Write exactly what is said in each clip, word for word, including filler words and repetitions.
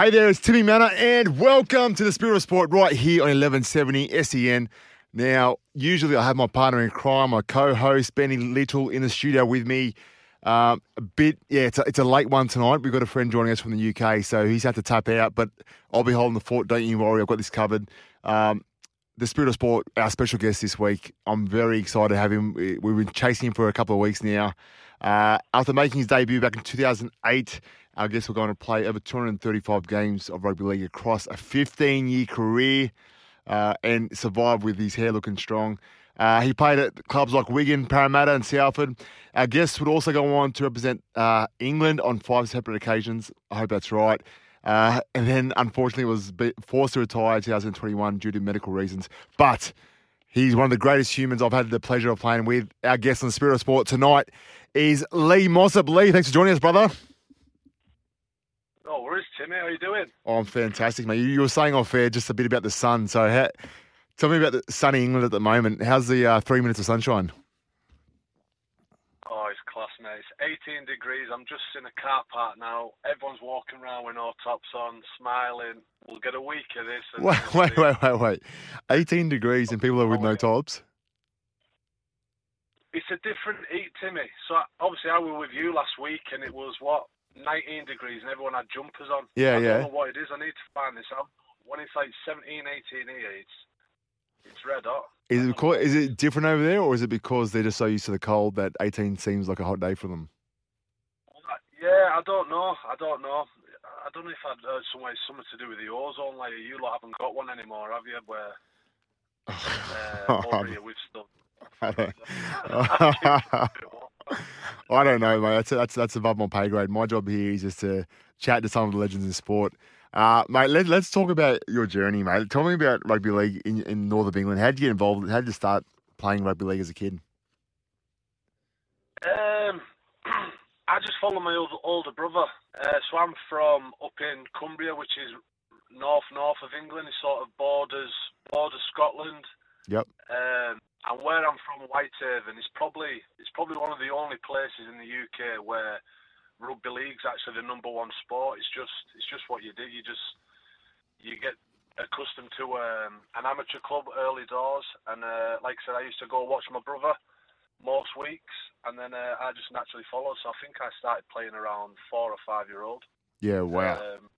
Hey there, it's Timmy Manor and welcome to The Spirit of Sport right here on eleven seventy S E N. Now, usually I have my partner in crime, my co-host Benny Little in the studio with me. Um, a bit, yeah, it's a, it's a late one tonight. We've got a friend joining us from the U K, so he's had to tap out, but I'll be holding the fort, don't you worry, I've got this covered. Um, The Spirit of Sport, our special guest this week, I'm very excited to have him. We've been chasing him for a couple of weeks now. Uh, after making his debut back in two thousand eight, our guests were going to play over two hundred thirty-five games of rugby league across a fifteen-year career uh, and survive with his hair looking strong. Uh, he played at clubs like Wigan, Parramatta and Salford. Our guests would also go on to represent uh, England on five separate occasions. I hope that's right. Uh, and then, unfortunately, was forced to retire in two thousand twenty-one due to medical reasons. But he's one of the greatest humans I've had the pleasure of playing with. Our guest on The Spirit of Sport tonight is Lee Mossop. Lee, thanks for joining us, brother. Oh, where's Tim? How are you doing? Oh, I'm fantastic, mate. You, you were saying off air just a bit about the sun. So how, tell me about the sunny England at the moment. How's the uh, three minutes of sunshine? Oh, it's class, mate. It's eighteen degrees. I'm just in a car park now. Everyone's walking around with no tops on, smiling. We'll get a week of this. And wait, wait, wait, wait, wait. eighteen degrees and people are with no tops? It's a different heat, Timmy. So obviously I was with you last week and it was, what, nineteen degrees and everyone had jumpers on. Yeah, I don't yeah. know what it is. I need to find this out. When it's like seventeen, eighteen here, it's, it's red hot. Is it, because, is it different over there, or is it because they're just so used to the cold that eighteen seems like a hot day for them? Yeah, I don't know. I don't know. I don't know if I'd heard somewhere something to do with the ozone layer. You lot haven't got one anymore, have you? Where uh, over here we've still. I don't, I don't know, mate. That's that's that's above my pay grade. My job here is just to chat to some of the legends in sport. Uh, mate, let, let's talk about your journey, mate. Tell me about rugby league in, in North of England. How did you get involved? How did you start playing rugby league as a kid? Um, I just followed my old, older brother. Uh, so I'm from up in Cumbria, which is north north of England. It sort of borders borders Scotland. Yep. Um, and where I'm from, Whitehaven, is probably it's probably one of the only places in the U K where rugby league's actually the number one sport. It's just it's just what you do. You just you get accustomed to um, an amateur club early doors. And uh, like I said, I used to go watch my brother most weeks, and then uh, I just naturally followed. So I think I started playing around four or five year old. Yeah, wow. Um,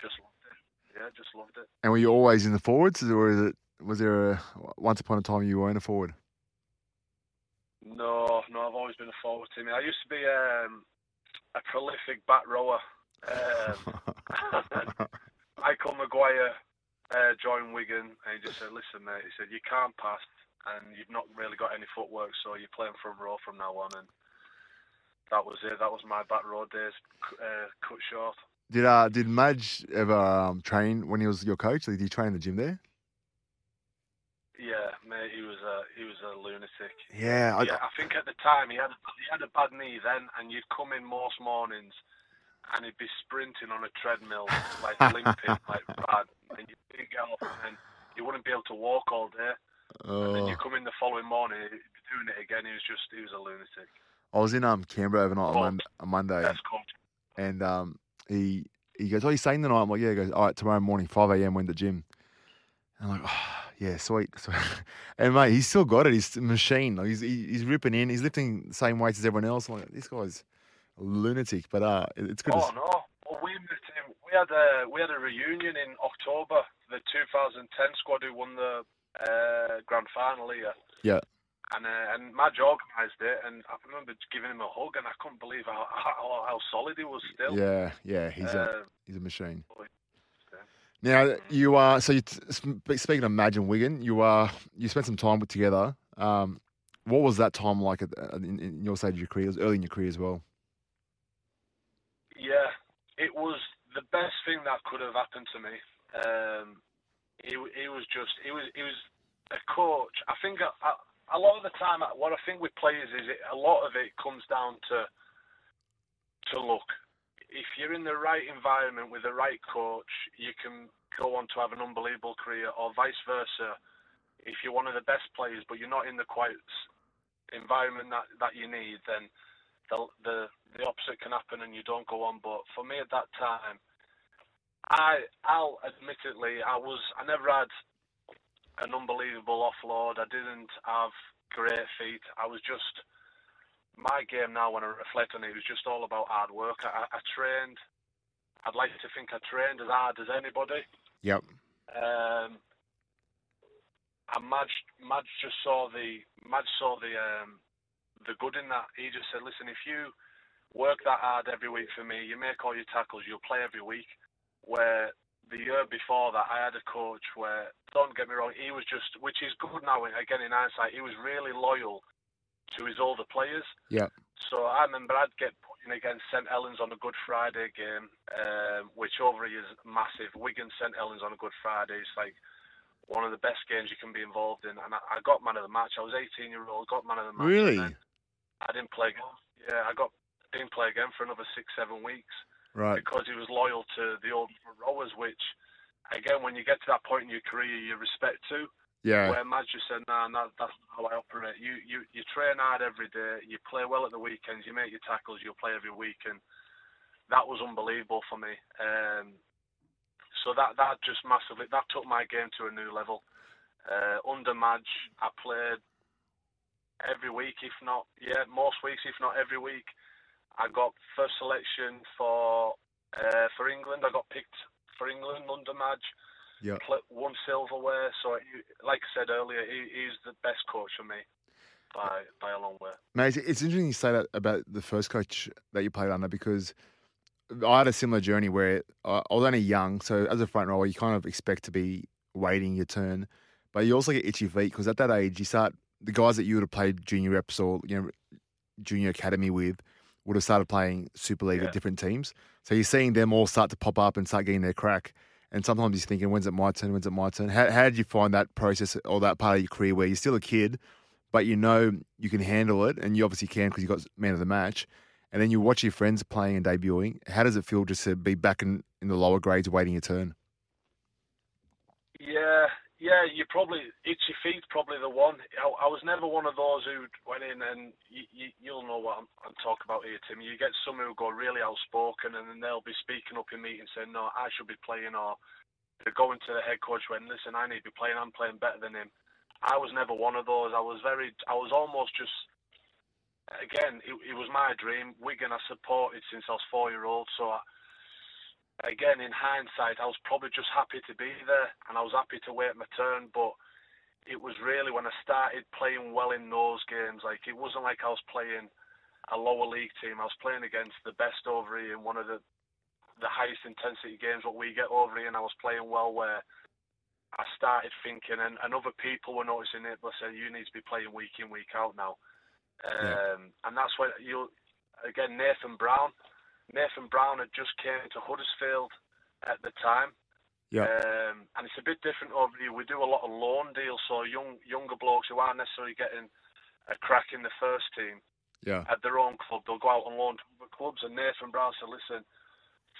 just loved it. Yeah, just loved it. And were you always in the forwards, or is it was there a once upon a time you were in a forward? No, no, I've always been a forward. Timmy, I used to be. Um, A prolific back rower. Um, Michael Maguire uh, joined Wigan and he just said, listen, mate, he said, you can't pass and you've not really got any footwork, so you're playing front row from now on. And that was it. That was my back row days uh, cut short. Did uh, did Madge ever um, train when he was your coach? Did he train in the gym there? Yeah, mate, he was a he was a lunatic. Yeah, I, yeah, I think at the time he had a, he had a bad knee then, and you'd come in most mornings, and he'd be sprinting on a treadmill, like limping, like bad, and you'd get off, and he wouldn't be able to walk all day. Oh. And then you come in the following morning, he'd be doing it again. He was just he was a lunatic. I was in um Canberra overnight on Monday, on Monday That's cool. and um he he goes, "Oh, you're staying the night?" I'm like, "Yeah." He goes, "All right, tomorrow morning, five a.m. went to the gym." And I'm like, oh, yeah, sweet, sweet. And, mate, he's still got it. He's a machine. Like, he's he's ripping in. He's lifting the same weights as everyone else. I'm like, this guy's a lunatic. But uh, it's good. Oh, to... no. Well, we, we, had a, we had a reunion in October. The two thousand ten squad who won the uh, grand final here. Yeah. And uh, and Madge organised it. And I remember giving him a hug, and I couldn't believe how, how, how solid he was still. Yeah, yeah. He's, uh, a, he's a machine. Now you are so. You, speaking of Madge and Wigan, you are you spent some time with together. Um, what was that time like at, in, in your stage of your career? It was early in your career as well. Yeah, it was the best thing that could have happened to me. Um, it, it was just it was it was a coach. I think I, I, a lot of the time, what I think with players is it, a lot of it comes down to to luck. If you're in the right environment with the right coach, you can go on to have an unbelievable career, or vice versa. If you're one of the best players, but you're not in the quite environment that, that you need, then the, the the opposite can happen and you don't go on. But for me at that time, I, I'll admittedly, I was, I never had an unbelievable offload. I didn't have great feet. I was just, my game now, when I reflect on it, it was just all about hard work. I, I trained, I'd like to think I trained as hard as anybody. Yep. Um, and Madge, Madge just saw the, Madge saw the, um, the good in that. He just said, listen, if you work that hard every week for me, you make all your tackles, you'll play every week. Where the year before that, I had a coach where, don't get me wrong, he was just, which is good now, again, in hindsight, he was really loyal to his older players. Yeah. So I remember I'd get put in against Saint Helens on a Good Friday game, um, which over here is massive. Wigan Saint Helens on a Good Friday, it's like one of the best games you can be involved in. And I, I got man of the match. I was eighteen-year-old, got man of the match. Really? And I didn't play again. Yeah, I got didn't play again for another six, seven weeks. Right. Because he was loyal to the old rowers, which, again, when you get to that point in your career, you respect to. Yeah. Where Madge just said, nah, nah, that's not how I operate. You, you you train hard every day, you play well at the weekends, you make your tackles, you'll play every week. And that was unbelievable for me. Um, so that, that just massively, that took my game to a new level. Uh, under Madge, I played every week, if not, yeah, most weeks, if not every week. I got first selection for uh, for England. I got picked for England under Madge. Yeah. Won silverware. So, it, like I said earlier, he, he's the best coach for me by by a long way. Mate, it's interesting you say that about the first coach that you played under, because I had a similar journey where I was only young. So, as a front rower, you kind of expect to be waiting your turn, but you also get itchy feet because at that age, you start the guys that you would have played junior reps or you know junior academy with would have started playing Super League yeah. at different teams. So you're seeing them all start to pop up and start getting their crack. And sometimes you're thinking, when's it my turn? When's it my turn? How, how did you find that process or that part of your career where you're still a kid, but you know you can handle it, and you obviously can because you got man of the match, and then you watch your friends playing and debuting. How does it feel just to be back in, in the lower grades waiting your turn? Yeah, yeah, you probably, itchy feet probably the one. I, I was never one of those who went in and you, you, you'll know what I'm, I'm talking about here, Tim. You get some who go really outspoken and then they'll be speaking up in meetings saying, no, I should be playing, or they're going to the head coach when, listen, I need to be playing, I'm playing better than him. I was never one of those. I was very, I was almost just, again, it, it was my dream. Wigan I supported since I was four-year-old, so I, again, in hindsight, I was probably just happy to be there and I was happy to wait my turn, but it was really when I started playing well in those games, like it wasn't like I was playing a lower league team. I was playing against the best over here in one of the, the highest intensity games what we get over here, and I was playing well where I started thinking, and, and other people were noticing it, but said, you need to be playing week in, week out now. Yeah. Um, and that's when, you again, Nathan Brown, Nathan Brown had just came to Huddersfield at the time. Yeah. Um, and it's a bit different over here. We do a lot of loan deals, so young younger blokes who aren't necessarily getting a crack in the first team yeah. at their own club, they'll go out on loan to other clubs. And Nathan Brown said, listen,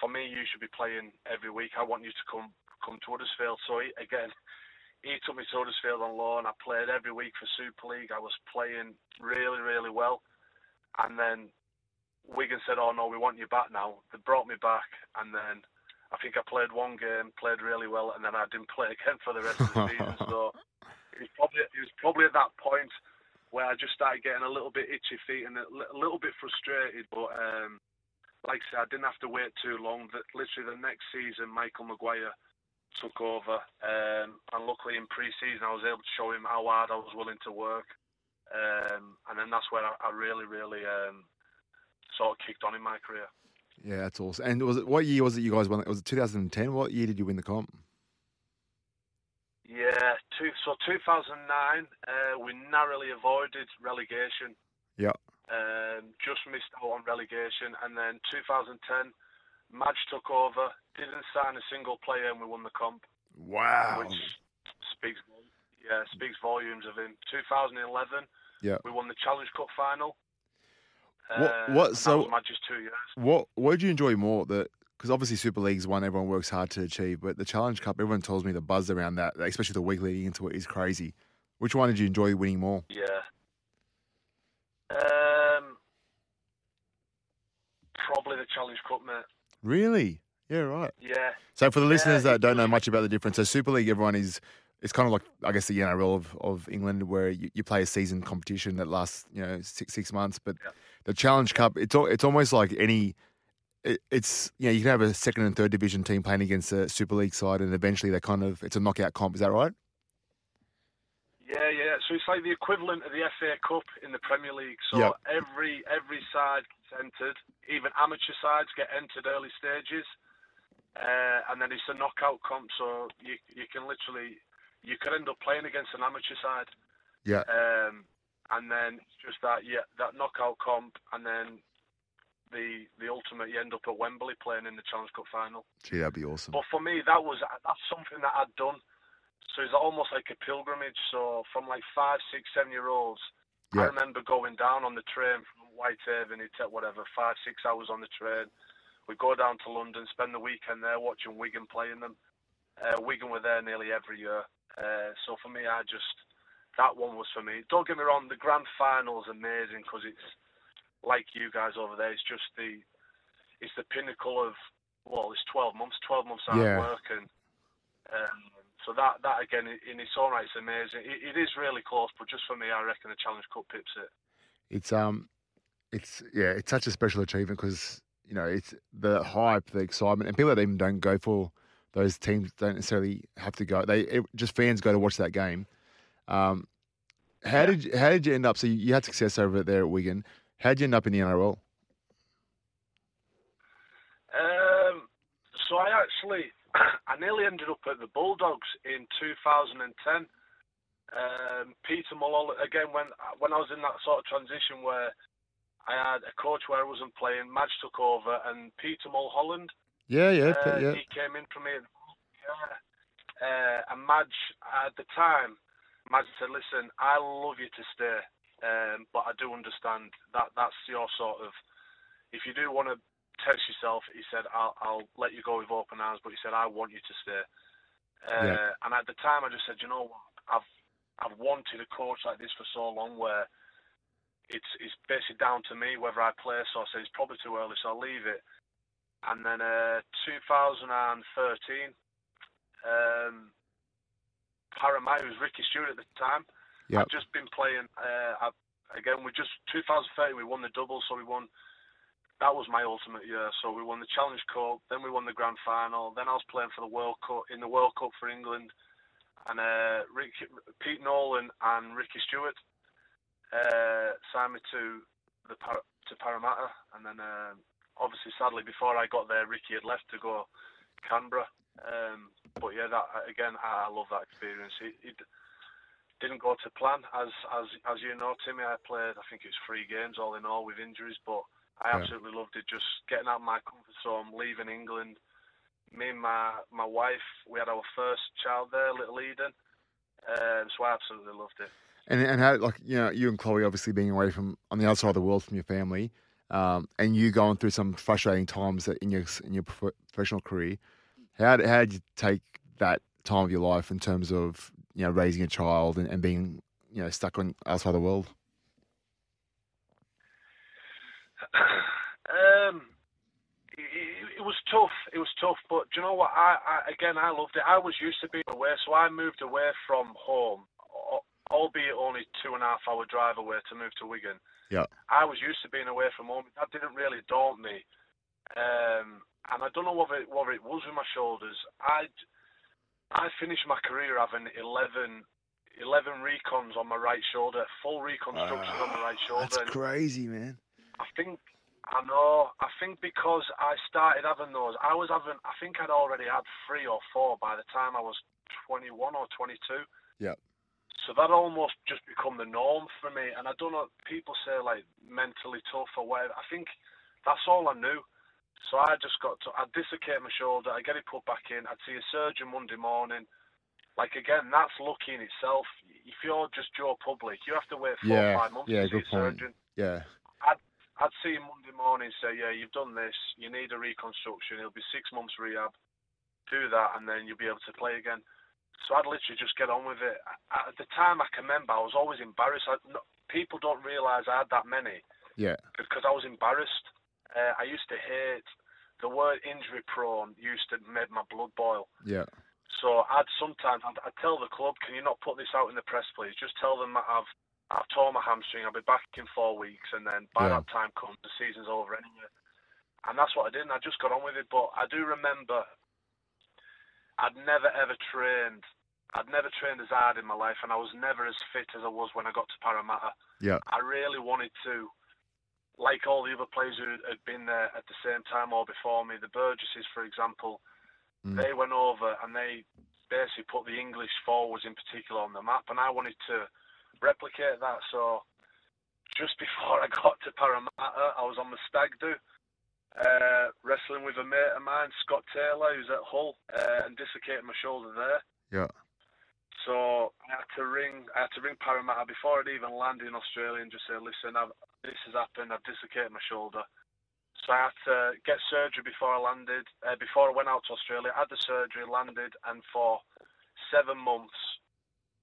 for me, you should be playing every week. I want you to come, come to Huddersfield. So, he, again, he took me to Huddersfield on loan. I played every week for Super League. I was playing really, really well. And then Wigan said, oh no, we want you back now. They brought me back, and then I think I played one game, played really well, and then I didn't play again for the rest of the season. So it was, probably, it was probably at that point where I just started getting a little bit itchy feet and a little bit frustrated. But um, like I said, I didn't have to wait too long. That literally the next season, Michael Maguire took over, um, and luckily in pre-season I was able to show him how hard I was willing to work. Um, and then that's where I, I really, really... Um, sort of kicked on in my career. Yeah, that's awesome. And was it, what year was it you guys won? Was it two thousand ten? What year did you win the comp? Yeah, two, so two thousand nine, uh, we narrowly avoided relegation. Yeah. Um, just missed out on relegation. And then two thousand ten, Madge took over, didn't sign a single player, and we won the comp. Wow. Which speaks, yeah, speaks volumes of him. two thousand eleven, yeah. we won the Challenge Cup final. What? What? Uh, so, that was just two years. What? What did you enjoy more? That because obviously Super League's one everyone works hard to achieve, but the Challenge Cup, everyone tells me the buzz around that, especially the week leading into it, is crazy. Which one did you enjoy winning more? Yeah. Um. Probably the Challenge Cup, mate. Really? Yeah, right. Yeah. So for the yeah, listeners that don't know much about the difference, so Super League, everyone is, it's kind of like, I guess, the N R L of, of England, where you, you play a season competition that lasts, you know, six six months. But yeah. the Challenge Cup, it's all, it's almost like any, it, it's, you know, you can have a second and third division team playing against a Super League side, and eventually they kind of, it's a knockout comp. Is that right? Yeah, yeah. So it's like the equivalent of the F A Cup in the Premier League. So yep. every every side gets entered. Even amateur sides get entered early stages. Uh, and then it's a knockout comp, so you you can literally you could end up playing against an amateur side, yeah. Um, and then it's just that yeah that knockout comp, and then the the ultimate you end up at Wembley playing in the Challenge Cup final. Gee, that'd be awesome. But for me, that was that's something that I'd done. So it's almost like a pilgrimage. So from like five, six, seven year olds, yeah. I remember going down on the train from Whitehaven. It took whatever five, six hours on the train. We go down to London, spend the weekend there watching Wigan playing them. Uh, Wigan were there nearly every year. Uh, so for me, I just, that one was for me. Don't get me wrong, the grand final's amazing because it's, like you guys over there, it's just the, it's the pinnacle of, well, it's twelve months, twelve months out yeah. of work. And um, so that, that again, in its own right, it's amazing. It, it is really close, but just for me, I reckon the Challenge Cup pips it. It's, um, it's yeah, it's such a special achievement because, you know, it's the hype, the excitement, and people that even don't go for those teams don't necessarily have to go. They it, just fans go to watch that game. Um, how yeah. did how did you end up? So you had success over there at Wigan. How did you end up in the N R L? Um, so I actually, I nearly ended up at the Bulldogs in two thousand ten. Um, Peter Mulholland again when when I was in that sort of transition where I had a coach where I wasn't playing. Madge took over, and Peter Mulholland. Yeah, yeah, uh, yeah. He came in for me. Yeah. Uh, and Madge, at the time, Madge said, listen, I love you to stay, um, but I do understand that that's your sort of, if you do want to test yourself, he said, I'll, I'll let you go with open arms, but he said, I want you to stay. Uh, yeah. And at the time, I just said, you know what, I've, I've wanted a coach like this for so long where, It's it's basically down to me whether I play, so I said it's probably too early, so I'll leave it. And then uh, twenty thirteen, um, Parramatta, it was Ricky Stewart at the time. Yep. I'd just been playing, uh, I, again, we just, twenty thirteen, we won the double, so we won, that was my ultimate year. So we won the Challenge Cup, then we won the Grand Final, then I was playing for the World Cup, in the World Cup for England, and uh, Rick, Pete Nolan and Ricky Stewart. Uh, signed me to the to Parramatta, and then uh, obviously, sadly, before I got there, Ricky had left to go Canberra. Um, but yeah, that again, I love that experience. It, it didn't go to plan, as as as you know, Timmy. I played, I think it was three games all in all with injuries, but I yeah. absolutely loved it. Just getting out of my comfort zone, leaving England. Me and my my wife, we had our first child there, little Eden. Um, so I absolutely loved it. And and how, like, you know, you and Chloe obviously being away from, on the other side of the world from your family, um, and you going through some frustrating times in your in your professional career, how how did you take that time of your life in terms of, you know, raising a child and, and being, you know, stuck on outside the world? um, it, it was tough. It was tough, but do you know what? I, I again, I loved it. I was used to being away, so I moved away from home, albeit only two and a half hour drive away to move to Wigan. Yeah, I was used to being away from home. That didn't really daunt me, um, and I don't know whether it, whether it was with my shoulders. I I finished my career having eleven, eleven recons on my right shoulder, full recon structures uh, on my right shoulder. That's crazy, man. I think I know. I think because I started having those, I was having. I think I'd already had three or four by the time I was twenty-one or twenty-two. Yeah. So that almost just become the norm for me. And I don't know, people say, like, mentally tough or whatever. I think that's all I knew. So I just got to, I'd dislocate my shoulder, I'd get it put back in, I'd see a surgeon Monday morning. Like, again, that's lucky in itself. If you're just Joe Public, you have to wait four yeah, or five months yeah, to see a surgeon. Yeah. I'd, I'd see him Monday morning say, yeah, you've done this, you need a reconstruction, it'll be six months rehab, do that, and then you'll be able to play again. So I'd literally just get on with it. At the time, I can remember, I was always embarrassed. I, no, people don't realise I had that many. Yeah. Because I was embarrassed. Uh, I used to hate the word injury prone used to make my blood boil. Yeah. So I'd sometimes, I'd, I'd tell the club, can you not put this out in the press, please? Just tell them that I've, I've torn my hamstring, I'll be back in four weeks, and then by yeah. that time comes, the season's over anyway. And that's what I did, and I just got on with it. But I do remember I'd never, ever trained. I'd never trained as hard in my life, and I was never as fit as I was when I got to Parramatta. Yeah. I really wanted to, like all the other players who had been there at the same time or before me, the Burgesses, for example, mm. they went over and they basically put the English forwards in particular on the map, and I wanted to replicate that. So just before I got to Parramatta, I was on the stag do, uh, wrestling with a mate of mine, Scott Taylor, who's at Hull, uh, and dislocated my shoulder there. Yeah. So I had to ring. I had to ring Parramatta before I'd even landed in Australia and just say, "Listen, I've, this has happened. I've dislocated my shoulder." So I had to get surgery before I landed. Uh, before I went out to Australia, I had the surgery, landed, and for seven months,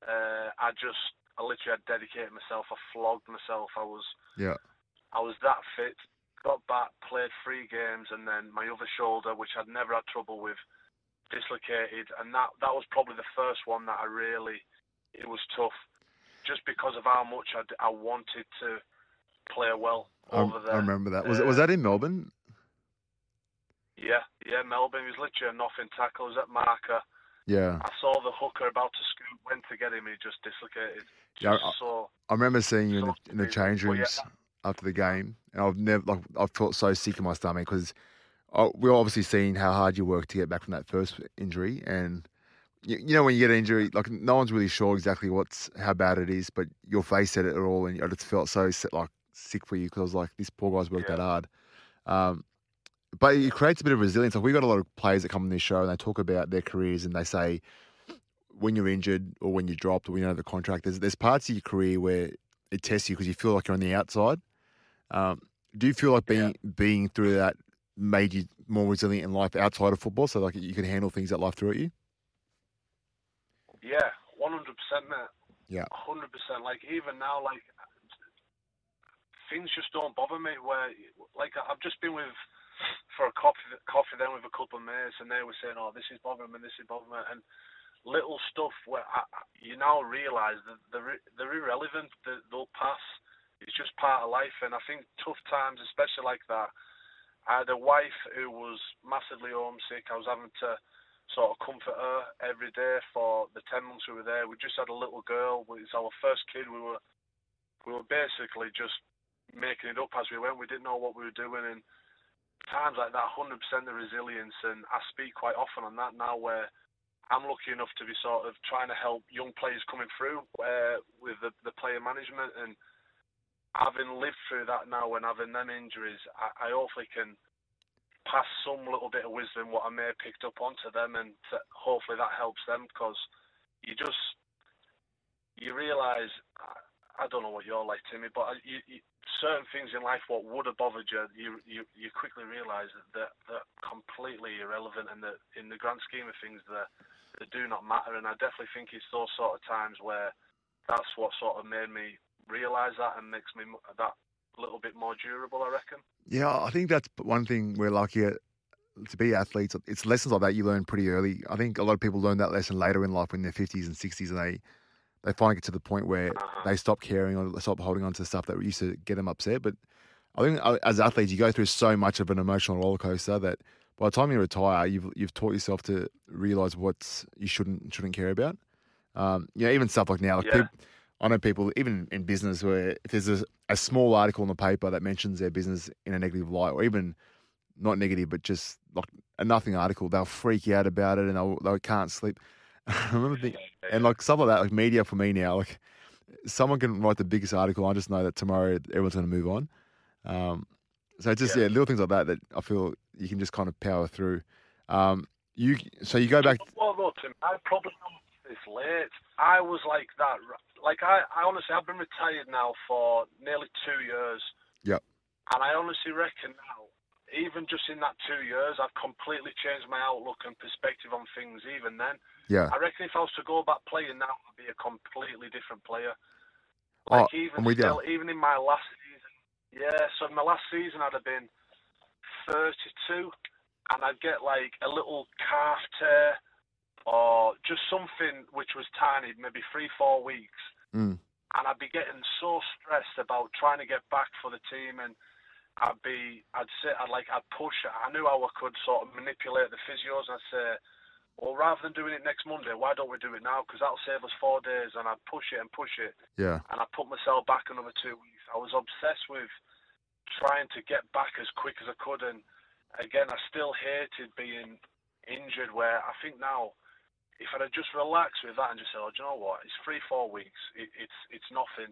uh, I just, I literally had dedicated myself. I flogged myself. I was, yeah, I was that fit. Got back, played three games, and then my other shoulder, which I'd never had trouble with, dislocated, and that that was probably the first one that I really, it was tough, just because of how much I, I wanted to play well over I, there. I remember that. Was uh, it was that in Melbourne? Yeah, yeah, Melbourne. It was literally a nothing tackle. It was at marker. Yeah. I saw the hooker about to scoot, went to get him, he just dislocated. Just yeah, I, so, I remember seeing you so in, the, in the change rooms well, yeah. after the game, and I've never, like, I've felt so sick in my stomach because. Oh, we're obviously seeing how hard you worked to get back from that first injury, and you, you know when you get an injury, like no one's really sure exactly what's how bad it is, but your face said it at all, and I just felt so like sick for you because I was like, this poor guy's worked yeah. that hard. Um, but it creates a bit of resilience. Like we got a lot of players that come on this show and they talk about their careers and they say when you're injured or when you're dropped or when you're under contract, there's there's parts of your career where it tests you because you feel like you're on the outside. Um, do you feel like being yeah. being through that made you more resilient in life outside of football, so like you could handle things that life threw at you? Yeah, one hundred percent, mate. Yeah, hundred percent. Like even now, like things just don't bother me. Where like I've just been with for a coffee, coffee then with a couple of mates, and they were saying, "Oh, this is bothering me, this is bothering me," and little stuff where I, you now realise that they're they're irrelevant. That they'll pass. It's just part of life, and I think tough times, especially like that. I had a wife who was massively homesick. I was having to sort of comfort her every day for the ten months we were there. We just had a little girl. It's our first kid. We were we were basically just making it up as we went. We didn't know what we were doing. And times like that, one hundred percent the resilience. And I speak quite often on that now where I'm lucky enough to be sort of trying to help young players coming through uh, with the, the player management and having lived through that now and having them injuries, I, I hopefully can pass some little bit of wisdom what I may have picked up onto them, and to, hopefully that helps them, because you just you realise I, I don't know what you're like, Timmy, but you, you, certain things in life what would have bothered you, you you you quickly realise that they're, they're completely irrelevant, and that in the grand scheme of things that they do not matter. And I definitely think it's those sort of times where that's what sort of made me realise that and makes me that little bit more durable, I reckon. Yeah, I think that's one thing we're lucky at, to be athletes. It's lessons like that you learn pretty early. I think a lot of people learn that lesson later in life when they're fifties and sixties, and they, they finally get to the point where uh-huh. they stop caring or stop holding on to stuff that used to get them upset. But I think as athletes, you go through so much of an emotional roller coaster that by the time you retire, you've you've taught yourself to realise what you shouldn't shouldn't care about. Um, you know, even stuff like now, like yeah. people. I know people, even in business, where if there's a, a small article in the paper that mentions their business in a negative light, or even not negative, but just like a nothing article, they'll freak out about it and they'll, they can't sleep. I remember thinking, and like stuff like that, like media for me now, like someone can write the biggest article, I just know that tomorrow everyone's going to move on. Um, so just, yeah. yeah, little things like that that I feel you can just kind of power through. Um, you So you go back... Well, look, Tim, I probably... It's late. I was like that. Like I, I honestly, I've been retired now for nearly two years. Yeah. And I honestly reckon now, even just in that two years, I've completely changed my outlook and perspective on things. Even then. Yeah. I reckon if I was to go back playing now, I'd be a completely different player. Like oh, even still, down. even in my last season. Yeah. So in my last season, I'd have been thirty-two. and I'd get like a little calf tear or just something which was tiny, maybe three, four weeks. Mm. And I'd be getting so stressed about trying to get back for the team, and I'd be, I'd sit, I'd like, I'd push. I knew how I could sort of manipulate the physios, and I'd say, well, rather than doing it next Monday, why don't we do it now? Because that'll save us four days. And I'd push it and push it. Yeah. And I put myself back another two weeks. I was obsessed with trying to get back as quick as I could. And again, I still hated being injured, where I think now, if I'd have just relaxed with that and just said, oh, do you know what? It's three, four weeks. It, it's it's nothing.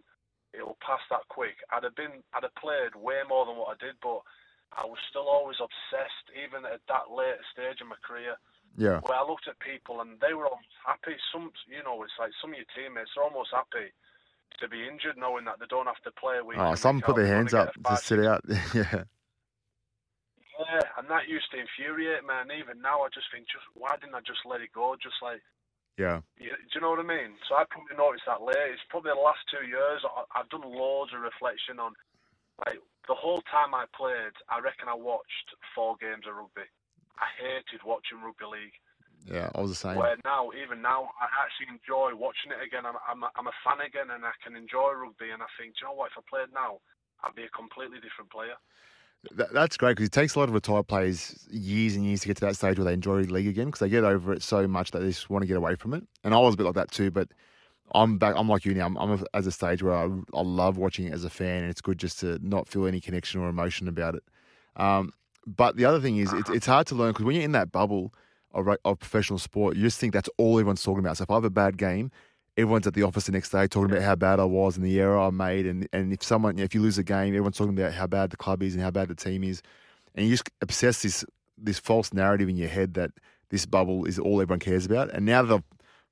It'll pass that quick. I'd have been, I'd have played way more than what I did, but I was still always obsessed, even at that later stage in my career. Yeah. Where I looked at people and they were almost happy. Some, you know, it's like some of your teammates are almost happy to be injured, knowing that they don't have to play a week. Oh, some put their hands up to sit out. Yeah. Yeah, and that used to infuriate me. And even now, I just think, just why didn't I just let it go? Just like, yeah. You, do you know what I mean? So I probably noticed that later. It's probably the last two years. I've done loads of reflection on, like, the whole time I played, I reckon I watched four games of rugby. I hated watching rugby league. Yeah, I was the same. Where now, even now, I actually enjoy watching it again. I'm, I'm, a, I'm a fan again, and I can enjoy rugby. And I think, do you know what? If I played now, I'd be a completely different player. That, that's great, because it takes a lot of retired players years and years to get to that stage where they enjoy league again, because they get over it so much that they just want to get away from it. And I was a bit like that too, but I'm back. I'm like you now. I'm, I'm a, at a stage where I, I love watching it as a fan, and it's good just to not feel any connection or emotion about it. Um, But the other thing is, it's it's hard to learn, because when you're in that bubble of of professional sport, you just think that's all everyone's talking about. So if I have a bad game, everyone's at the office the next day talking about how bad I was and the error I made. And, and if someone, you know, if you lose a game, everyone's talking about how bad the club is and how bad the team is. And you just obsess this this false narrative in your head that this bubble is all everyone cares about. And now that I've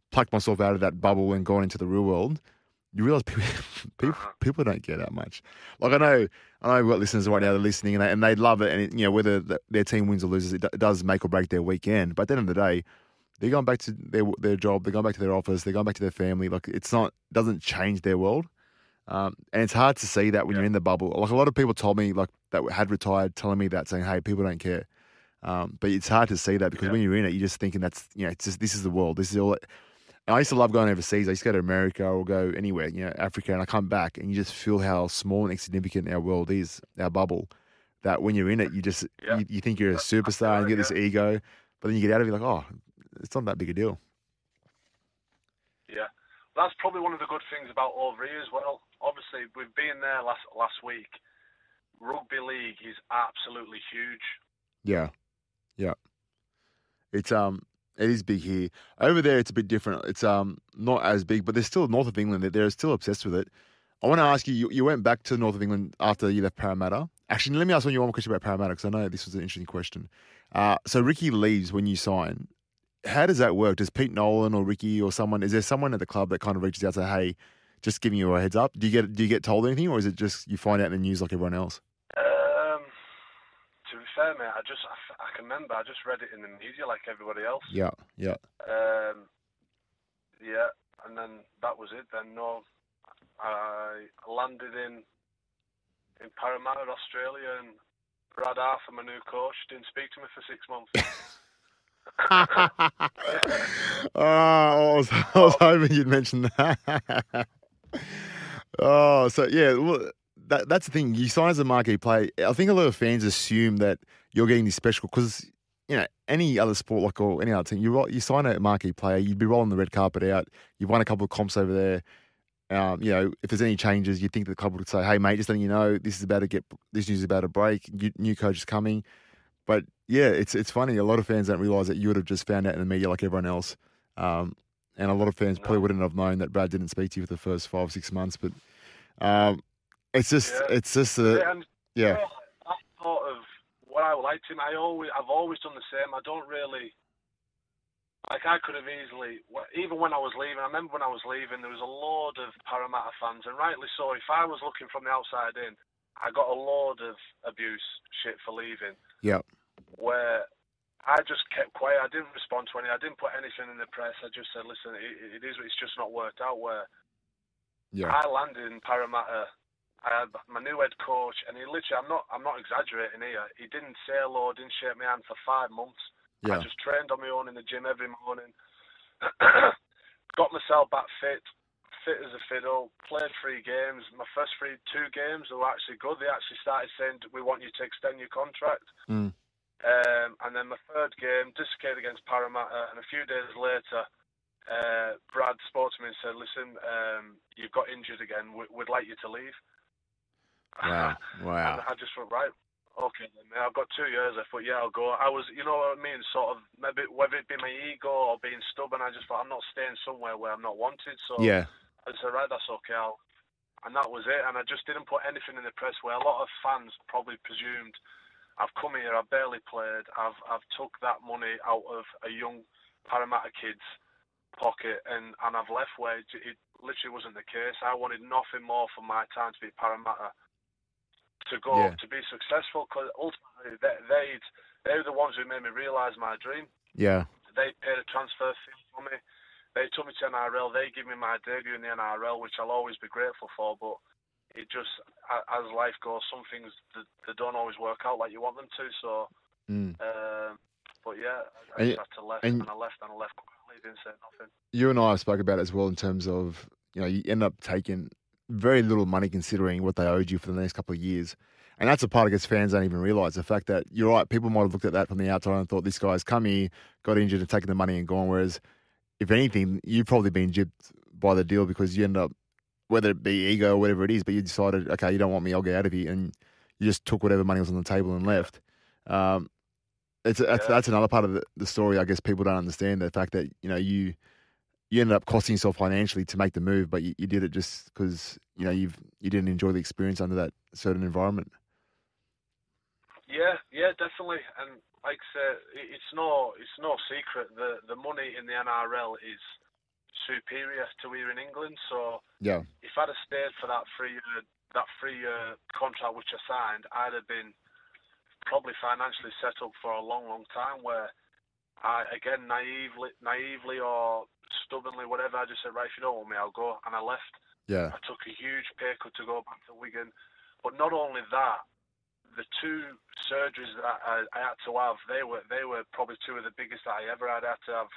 plucked myself out of that bubble and gone into the real world, you realise people, people people don't get out much. Like I know, I know we've got listeners right now that are listening, and they, and they love it. And it, you know, whether the, their team wins or loses, it, d- it does make or break their weekend. But at the end of the day, they're going back to their their job, they're going back to their office, they're going back to their family. Like it's not doesn't change their world. Um, and it's hard to see that when yeah. you're in the bubble. Like a lot of people told me, like that had retired, telling me that, saying, "Hey, people don't care." Um, but it's hard to see that, because yeah. when you're in it, you're just thinking that's you know, it's just this is the world. This is all. It, I used to love going overseas. I used to go to America or go anywhere, you know, Africa, and I come back and you just feel how small and insignificant our world is, our bubble, that when you're in it, you just, yeah. you, you think you're a superstar and you get this ego, but then you get out of it like, oh, it's not that big a deal. Yeah. Well, that's probably one of the good things about over here as well. Obviously, we've been there last, last week. Rugby league is absolutely huge. Yeah. Yeah. It's, um, It is big here. Over there, it's a bit different. It's um not as big, but they're still north of England. They're still obsessed with it. I want to ask you, you, you went back to north of England after you left Parramatta. Actually, let me ask you one more question about Parramatta, because I know this was an interesting question. Uh, so Ricky leaves when you sign. How does that work? Does Pete Nolan or Ricky or someone, is there someone at the club that kind of reaches out and say, hey, just giving you a heads up? Do you get do you get told anything, or is it just you find out in the news like everyone else? To be fair, mate, I just, I, I can remember, I just read it in the media like everybody else. Yeah, yeah. Um, yeah, and then that was it. Then, no, I landed in in Parramatta, Australia, and Brad Arthur, my new coach, didn't speak to me for six months. oh, I was, I was oh. hoping you'd mention that. oh, so, yeah, well... That, that's the thing. You sign as a marquee player. I think a lot of fans assume that you're getting this special because, you know, any other sport, like or any other team, you you sign a marquee player, you'd be rolling the red carpet out. You've won a couple of comps over there. Um, you know, if there's any changes, you'd think the club would say, "Hey, mate, just letting you know, this is about to get this news is about to break. New coach is coming." But yeah, it's it's funny. A lot of fans don't realise that you would have just found out in the media like everyone else. Um, and a lot of fans probably wouldn't have known that Brad didn't speak to you for the first five six months. But um, It's just, yeah. it's just a, yeah. And, yeah. You know, I thought of what I liked him. I always, I've always done the same. I don't really, like I could have easily, even when I was leaving, I remember when I was leaving, there was a load of Parramatta fans, and rightly so. If I was looking from the outside in, I got a load of abuse shit for leaving. Yeah. Where I just kept quiet. I didn't respond to any, I didn't put anything in the press. I just said, listen, it, it is, it's just not worked out. Where yeah. I landed in Parramatta, I had my new head coach, and he literally, I'm not I'm not exaggerating here, he didn't say hello, didn't shake my hand for five months. Yeah. I just trained on my own in the gym every morning, got myself back fit, fit as a fiddle, played three games. My first three, two games were actually good. They actually started saying, we want you to extend your contract. Mm. Um, and then my third game, dislocated against Parramatta, and a few days later, uh, Brad spoke to me and said, listen, um, you've got injured again, we- we'd like you to leave. Wow! Wow! And I just went, right, okay, then, I've got two years left, but yeah, I'll go. I was, you know what I mean, sort of, maybe whether it be my ego or being stubborn, I just thought, I'm not staying somewhere where I'm not wanted, so yeah. I said, right, that's okay, I'll, and that was it, and I just didn't put anything in the press where a lot of fans probably presumed, I've come here, I've barely played, I've I've took that money out of a young Parramatta kid's pocket, and, and I've left where it, it literally wasn't the case. I wanted nothing more for my time to be Parramatta. To go yeah. to be successful, because ultimately they they they were the ones who made me realise my dream. Yeah, they paid a transfer fee for me. They took me to N R L. They gave me my debut in the N R L, which I'll always be grateful for. But it just, as life goes, some things that they don't always work out like you want them to. So, mm. um, but yeah, I just and, had to left and, and I left and I left quietly. Didn't say nothing. You and I spoke about it as well in terms of, you know, you end up taking very little money considering what they owed you for the next couple of years. And that's a part I guess fans don't even realise, the fact that, you're right, people might have looked at that from the outside and thought, this guy's come here, got injured and taken the money and gone. Whereas, if anything, you've probably been gypped by the deal because you end up, whether it be ego or whatever it is, but you decided, okay, you don't want me, I'll get out of here. And you just took whatever money was on the table and left. Um, it's That's, that's another part of the, the story I guess people don't understand, the fact that, you know, you... You ended up costing yourself financially to make the move, but you, you did it just because, you know, you've you didn't enjoy the experience under that certain environment. Yeah, yeah, definitely. And like I said, it's no it's no secret that the money in the N R L is superior to here in England. So yeah, if I'd have stayed for that three year that three year contract which I signed, I'd have been probably financially set up for a long, long time. Where I, again, naively, naively or stubbornly, whatever, I just said, right, if you don't want me, I'll go. And I left. Yeah. I took a huge pay cut to go back to Wigan. But not only that, the two surgeries that I, I had to have, they were they were probably two of the biggest that I ever had. I had to have,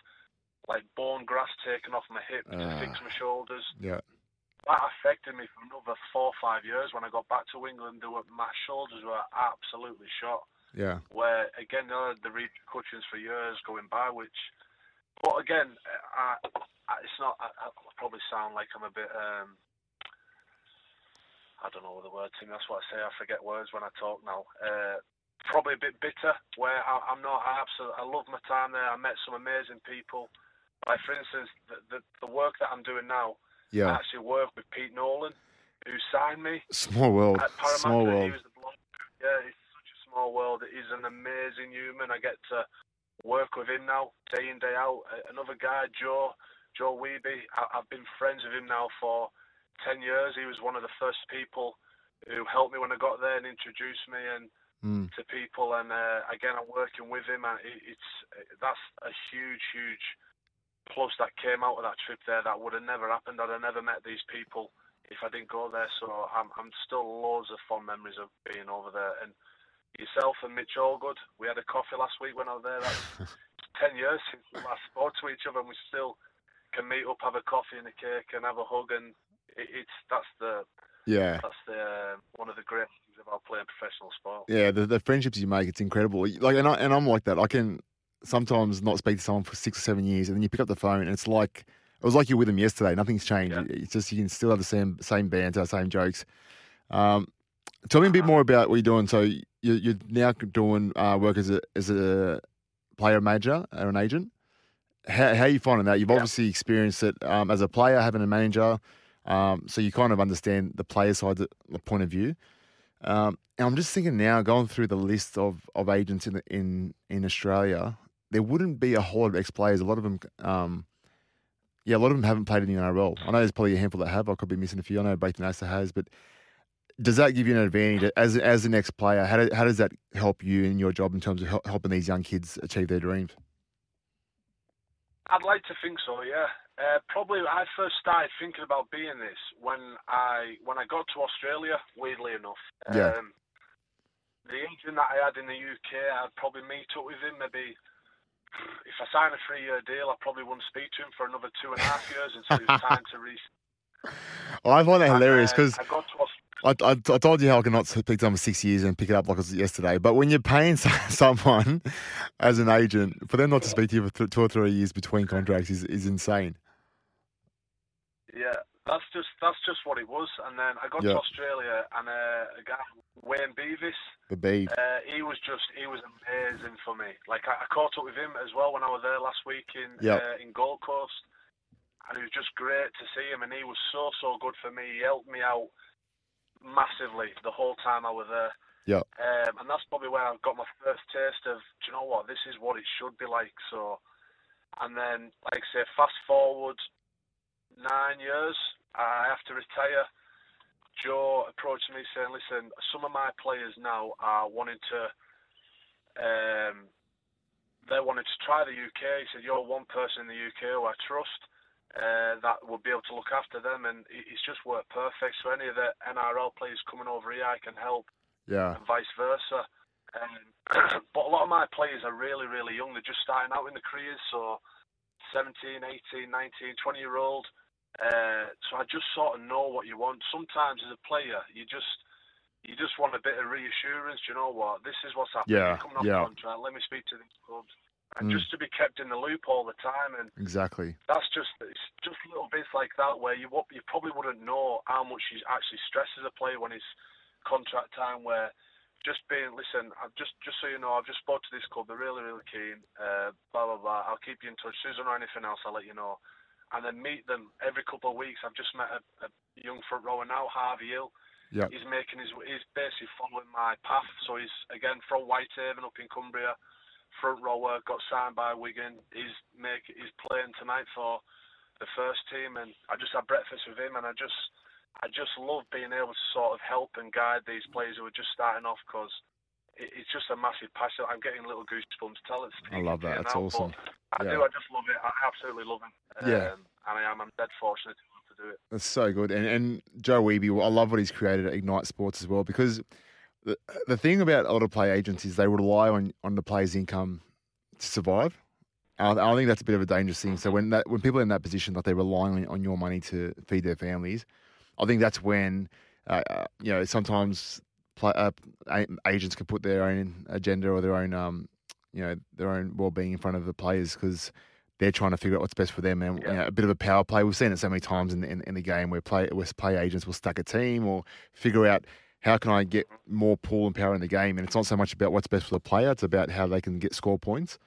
like, bone graft taken off my hip uh, to fix my shoulders. Yeah. That affected me for another four or five years. When I got back to England, there were, my shoulders were absolutely shot. Yeah. Where, again, I had the repercussions for years going by, which... But again, I, I, it's not... I, I probably sound like I'm a bit... Um, I don't know the word, Tim. That's what I say. I forget words when I talk now. Uh, probably a bit bitter, where I, I'm not... I absolutely... I love my time there. I met some amazing people. Like, for instance, the the, the work that I'm doing now, yeah. I actually work with Pete Nolan, who signed me. Small world. At Parramatta. Small world. He was the bloke. Yeah, he's world. He's an amazing human. I get to work with him now, day in, day out. Another guy, Joe, Joe Wehbe. I've been friends with him now for ten years. He was one of the first people who helped me when I got there and introduced me and mm. to people. And uh, again, I'm working with him. And it's that's a huge, huge plus that came out of that trip there that would have never happened. I'd have never met these people if I didn't go there. So I'm, I'm still loads of fond memories of being over there. And yourself and Mitch Allgood, we had a coffee last week when I was there. That's ten years since we last spoke to each other, and we still can meet up, have a coffee and a cake, and have a hug. And it, it's that's the yeah, that's the one of the great things about playing professional sport. Yeah, the, the friendships you make, it's incredible. Like, and I and I'm like that. I can sometimes not speak to someone for six or seven years, and then you pick up the phone, and it's like it was like you're with them yesterday. Nothing's changed. Yeah. It's just you can still have the same same banter, same jokes. Um, tell me a bit more about what you're doing. So you're now doing uh, work as a as a player manager or an agent. How, how are you finding that? You've yeah. obviously experienced it um, as a player, having a manager, um, so you kind of understand the player side, the point of view. Um, and I'm just thinking now, going through the list of, of agents in, the, in in Australia, there wouldn't be a whole lot of ex-players. A lot of them, um, yeah, a lot of them haven't played in the N R L. I know there's probably a handful that have. I could be missing a few. I know Braithen Asa has, but... Does that give you an advantage as as the next player? How, do, how does that help you in your job in terms of help, helping these young kids achieve their dreams? I'd like to think so, yeah. Uh, probably I first started thinking about being this when I when I got to Australia, weirdly enough. Yeah. Um, the agent that I had in the U K, I'd probably meet up with him. Maybe if I signed a three-year deal, I probably wouldn't speak to him for another two and a half years until it was time to re... Well, I find that hilarious because... Uh, I, I, I told you how I cannot pick someone for six years and pick it up like it was yesterday. But when you're paying someone as an agent, for them not to speak to you for two or three years between contracts is, is insane. Yeah, that's just that's just what it was. And then I got yeah. to Australia, and uh, a guy, Wayne Beavis, the Beav, uh, he was just he was amazing for me. Like I, I caught up with him as well when I was there last week in yep. uh, in Gold Coast, and it was just great to see him. And he was so so good for me. He helped me out massively the whole time I was there. Yeah. Um, and that's probably where I got my first taste of, do you know what, this is what it should be like. So, and then, like I say, fast forward nine years, I have to retire. Joe approached me saying, listen, some of my players now are wanting to, um, they wanted to try the U K. He said, you're one person in the U K who I trust. Uh, that would be able to look after them, and it's just worked perfect. So any of the N R L players coming over here, I can help, yeah, and vice versa. Um, but a lot of my players are really, really young. They're just starting out in the careers, so seventeen, eighteen, nineteen, twenty-year-old. Uh, so I just sort of know what you want. Sometimes as a player, you just you just want a bit of reassurance. Do you know what? This is what's happening. Yeah, coming off yeah. contract. Let me speak to these clubs. And mm. just to be kept in the loop all the time, and exactly that's just it's just little bits like that where you you probably wouldn't know how much he's actually stresses a player when it's contract time. Where just being, listen, I've just just so you know, I've just spoke to this club. They're really really keen. Uh, blah blah blah. I'll keep you in touch. Susan or anything else, I'll let you know. And then meet them every couple of weeks. I've just met a, a young front rower now, Harvey Hill. Yeah, he's making his he's basically following my path. So he's again from Whitehaven up in Cumbria. Front rower, got signed by Wigan. He's make he's playing tonight for the first team, and I just had breakfast with him, and I just I just love being able to sort of help and guide these players who are just starting off, because it, it's just a massive passion. I'm getting little goosebumps. Tell it. I love that. That's now, awesome. I yeah. do. I just love it. I absolutely love it. Um, yeah. And I am. I'm dead fortunate to do it. That's so good. And and Joe Wehbe, I love what he's created at Ignite Sports as well, because The, the thing about older play agents is they rely on, on the player's income to survive. I, I think that's a bit of a dangerous thing. So when that, when people are in that position, like they're relying on, on your money to feed their families, I think that's when, uh, you know, sometimes play, uh, agents can put their own agenda or their own, um, you know, their own well-being in front of the players, because they're trying to figure out what's best for them. And yeah. you know, a bit of a power play. We've seen it so many times in, in, in the game where play, where play agents will stack a team or figure out, how can I get more pull and power in the game? And it's not so much about what's best for the player. It's about how they can get score points.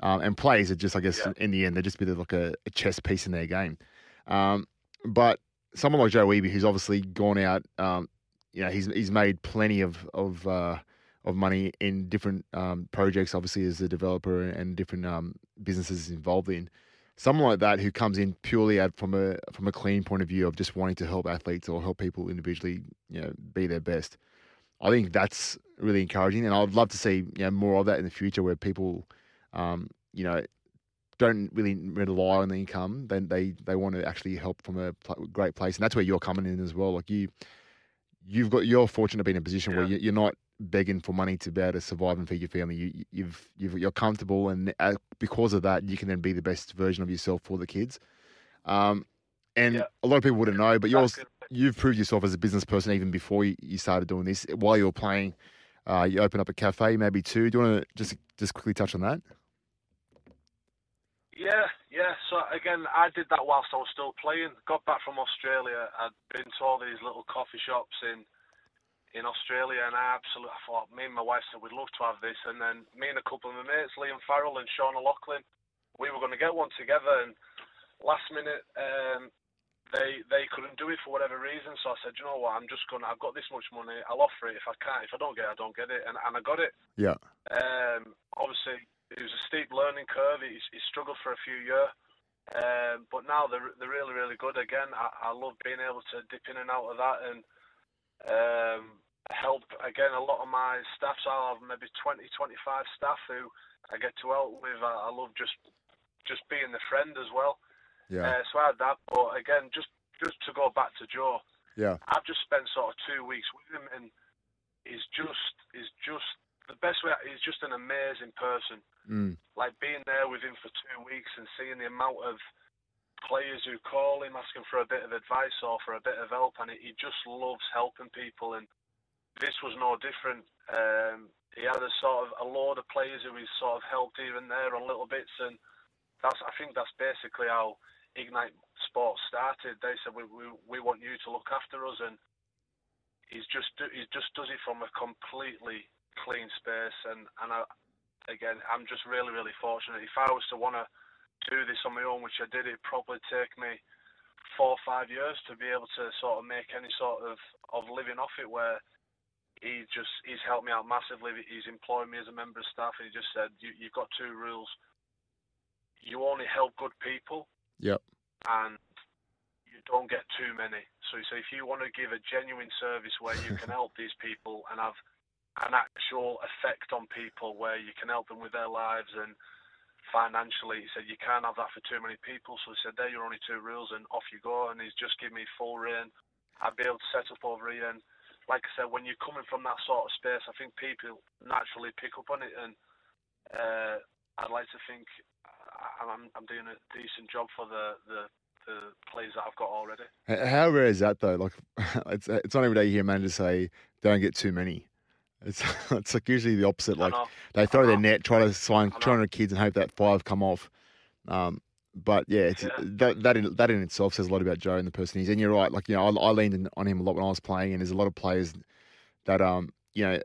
Um, and plays are just, I guess, yeah. in the end, they're just a bit of like a, a chess piece in their game. Um, but someone like Joe Wehbe, who's obviously gone out, um, you know, he's he's made plenty of of uh, of money in different um, projects, obviously, as a developer and different um, businesses involved in. Someone like that who comes in purely out from a from a clean point of view of just wanting to help athletes or help people individually, you know, be their best. I think that's really encouraging, and I'd love to see, you know, more of that in the future, where people, um, you know, don't really rely on the income. Then they, they want to actually help from a great place, and that's where you're coming in as well. Like you, you've got you're fortunate to be in a position yeah. where you're not begging for money to be able to survive and feed your family. You, you've, you've, you're comfortable, and because of that, you can then be the best version of yourself for the kids. Um, and yeah. a lot of people wouldn't know, but you're, you've proved yourself as a business person even before you started doing this. While you were playing, uh, you opened up a cafe, maybe two. Do you want to just just quickly touch on that? Yeah, yeah. So again, I did that whilst I was still playing. Got back from Australia. I'd been to all these little coffee shops in. in Australia, and I absolutely I thought, me and my wife said we'd love to have this, and then me and a couple of my mates, Liam Farrell and Sean O'Loughlin, we were going to get one together, and last minute um, they they couldn't do it for whatever reason, so I said, you know what, I'm just going to, I've got this much money, I'll offer it, if I can't, if I don't get it, I don't get it, and, and I got it. Yeah. Um, obviously, it was a steep learning curve, he, he struggled for a few years, um, but now they're, they're really, really good. Again, I, I love being able to dip in and out of that, and Um, help again a lot of my staff. So I'll have maybe twenty, twenty-five staff who I get to help with. I, I love just just being the friend as well. Yeah. Uh, so I had that. But again, just just to go back to Joe. Yeah. I've just spent sort of two weeks with him, and he's just he's just the best way. He's just an amazing person. Mm. Like being there with him for two weeks and seeing the amount of players who call him asking for a bit of advice or for a bit of help, and he just loves helping people. And this was no different. Um, he had a sort of a load of players who he sort of helped here and there on little bits, and that's I think that's basically how Ignite Sports started. They said we, we we want you to look after us, and he's just he just does it from a completely clean space. And and I, again, I'm just really really fortunate. If I was to want to do this on my own, which I did, it'd probably take me four or five years to be able to sort of make any sort of of living off it. Where he just he's helped me out massively. He's employed me as a member of staff, and he just said you, you've got two rules. You only help good people. Yep. And you don't get too many. So you say if you want to give a genuine service where you can help these people and have an actual effect on people, where you can help them with their lives and financially, he said you can't have that for too many people. So he said there are your only two rules, and off you go. And he's just given me full rein. I'd be able to set up over here, and like I said, when you're coming from that sort of space, I think people naturally pick up on it. And uh, I'd like to think I'm, I'm doing a decent job for the, the the players that I've got already. How rare is that though? Like, it's it's not every day you hear managers say don't get too many. It's it's like usually the opposite. Like they throw their net, try to sign two hundred kids, and hope that five come off. Um, but yeah, it's, yeah. that that in, that in itself says a lot about Joe and the person he's. And you're right. Like you know, I, I leaned on him a lot when I was playing, and there's a lot of players that um you know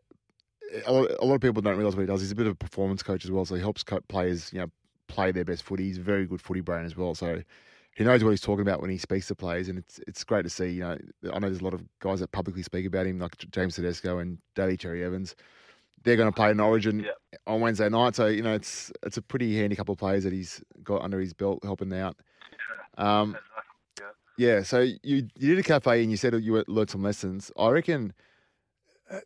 a lot, a lot of people don't realize what he does. He's a bit of a performance coach as well, so he helps players you know. play their best footy. He's a very good footy brain as well, so he knows what he's talking about when he speaks to players, and it's it's great to see. You know, I know there's a lot of guys that publicly speak about him, like James Tedesco and Daly Cherry Evans. They're going to play in Origin yep. on Wednesday night, so you know it's it's a pretty handy couple of players that he's got under his belt helping out. Yeah. Um, yeah. yeah. So you you did a cafe, and you said you learned some lessons. I reckon.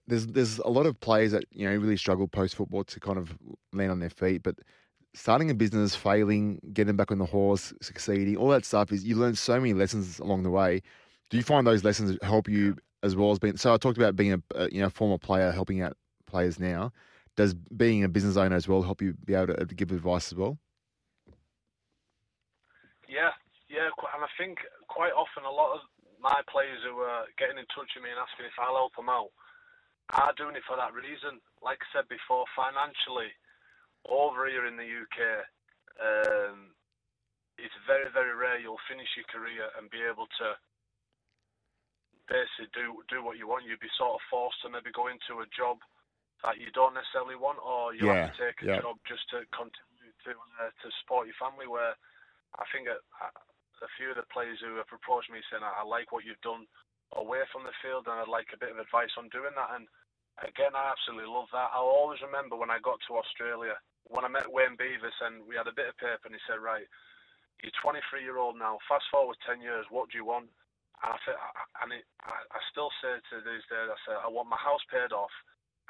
There's there's a lot of players that you know really struggle post football to kind of land on their feet, but starting a business, failing, getting back on the horse, succeeding, all that stuff is you learn so many lessons along the way. Do you find those lessons help you as well as being, so I talked about being a, a you know former player, helping out players now. Does being a business owner as well help you be able to give advice as well? Yeah, yeah. And I think quite often a lot of my players who are getting in touch with me and asking if I'll help them out are doing it for that reason. Like I said before, financially, over here in the U K, um, it's very, very rare you'll finish your career and be able to basically do do what you want. You'd be sort of forced to maybe go into a job that you don't necessarily want, or you yeah, have to take a yeah. job just to continue to uh, to support your family. Where I think a, a few of the players who have approached me saying, I, I like what you've done away from the field, and I'd like a bit of advice on doing that. And again, I absolutely love that. I'll always remember when I got to Australia, when I met Wayne Beavis and we had a bit of paper, and he said, right, you're twenty-three-year-old now, fast forward ten years, what do you want? And I, and it, I still say to these days, I say, I want my house paid off,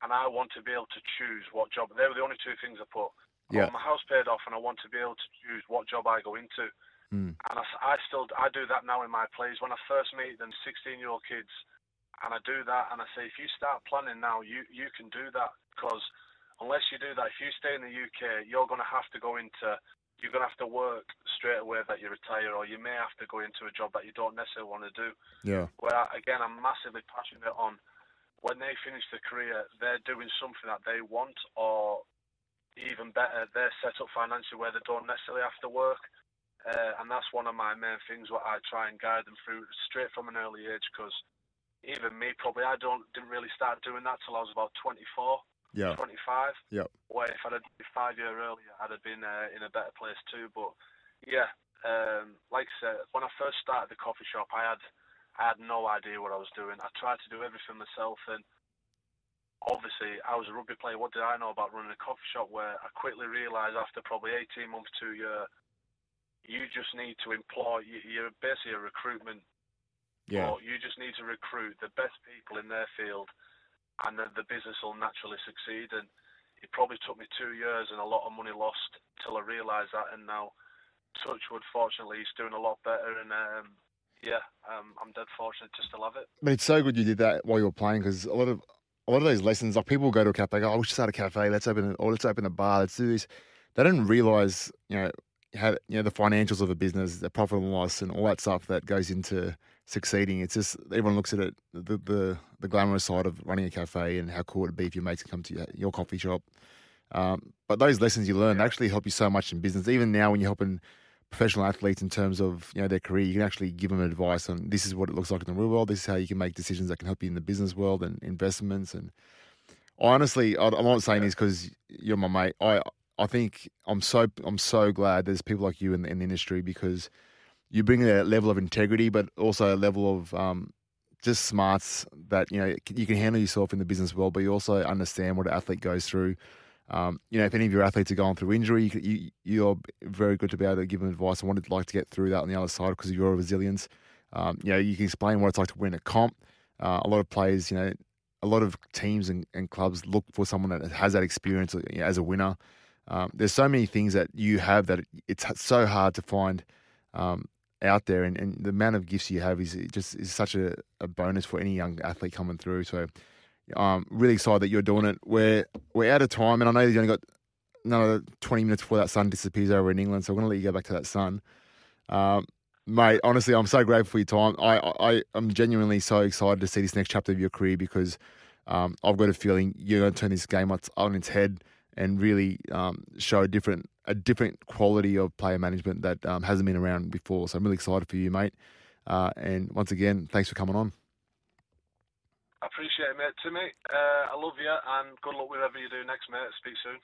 and I want to be able to choose what job. They were the only two things I put. Yeah. I want my house paid off, and I want to be able to choose what job I go into. Mm. And I, I still I do that now in my plays. When I first meet them, sixteen-year-old kids, and I do that, and I say, if you start planning now, you, you can do that, because unless you do that, if you stay in the U K, you're going to have to go into, you're going to have to work straight away that you retire, or you may have to go into a job that you don't necessarily want to do. Yeah. Where, again, I'm massively passionate on when they finish their career, they're doing something that they want, or even better, they're set up financially where they don't necessarily have to work. Uh, and that's one of my main things, what I try and guide them through straight from an early age, because even me, probably, I don't didn't really start doing that till I was about twenty-four, yeah. twenty-five. Yeah. Where if I'd been five years earlier, I'd have been uh, in a better place too. But yeah, um, like I said, when I first started the coffee shop, I had I had no idea what I was doing. I tried to do everything myself, and obviously, I was a rugby player. What did I know about running a coffee shop? Where I quickly realised after probably eighteen months to a year, you just need to employ. You're basically a recruitment. Yeah. Or you just need to recruit the best people in their field, and then the business will naturally succeed. And it probably took me two years and a lot of money lost till I realised that. And now touch wood, fortunately, he's doing a lot better, and um, yeah, um, I'm dead fortunate to still have it. But it's so good you did that while you were playing, because a lot of a lot of these lessons, like people go to a cafe, go, oh, we should start a cafe, let's open, or let's open a bar, let's do this. They don't realise, you know, how, you know, the financials of a business, the profit and loss, and all that stuff that goes into succeeding. It's just everyone looks at it, the the, the glamorous side of running a cafe and how cool it'd be if your mates come to your coffee shop. Um, but those lessons you learn actually help you so much in business. Even now, when you're helping professional athletes in terms of, you know, their career, you can actually give them advice on this is what it looks like in the real world. This is how you can make decisions that can help you in the business world and investments. And honestly, I'm not saying this because you're my mate. I I think I'm so I'm so glad there's people like you in the, in the industry, because you bring a level of integrity, but also a level of um, just smarts that, you know, you can handle yourself in the business world, but you also understand what an athlete goes through. Um, you know, if any of your athletes are going through injury, you, you, you're very good to be able to give them advice on what it's like to get through that on the other side because of your resilience. Um, you know, you can explain what it's like to win a comp. Uh, a lot of players, you know, a lot of teams and, and clubs look for someone that has that experience, you know, as a winner. Um, there's so many things that you have that it's so hard to find um, out there. And, and the amount of gifts you have is just is such a, a bonus for any young athlete coming through. So, Um, really excited that you're doing it. We're, we're out of time, and I know you've only got another twenty minutes before that sun disappears over in England, so I'm going to let you go back to that sun. Um, mate, honestly, I'm so grateful for your time. I, I, I'm genuinely so excited to see this next chapter of your career, because um, I've got a feeling you're going to turn this game on its head and really um, show a different, a different quality of player management that um, hasn't been around before. So I'm really excited for you, mate. Uh, and once again, thanks for coming on. I appreciate it, mate. Timmy, uh, I love you, and good luck with whatever you do next, mate. Speak soon.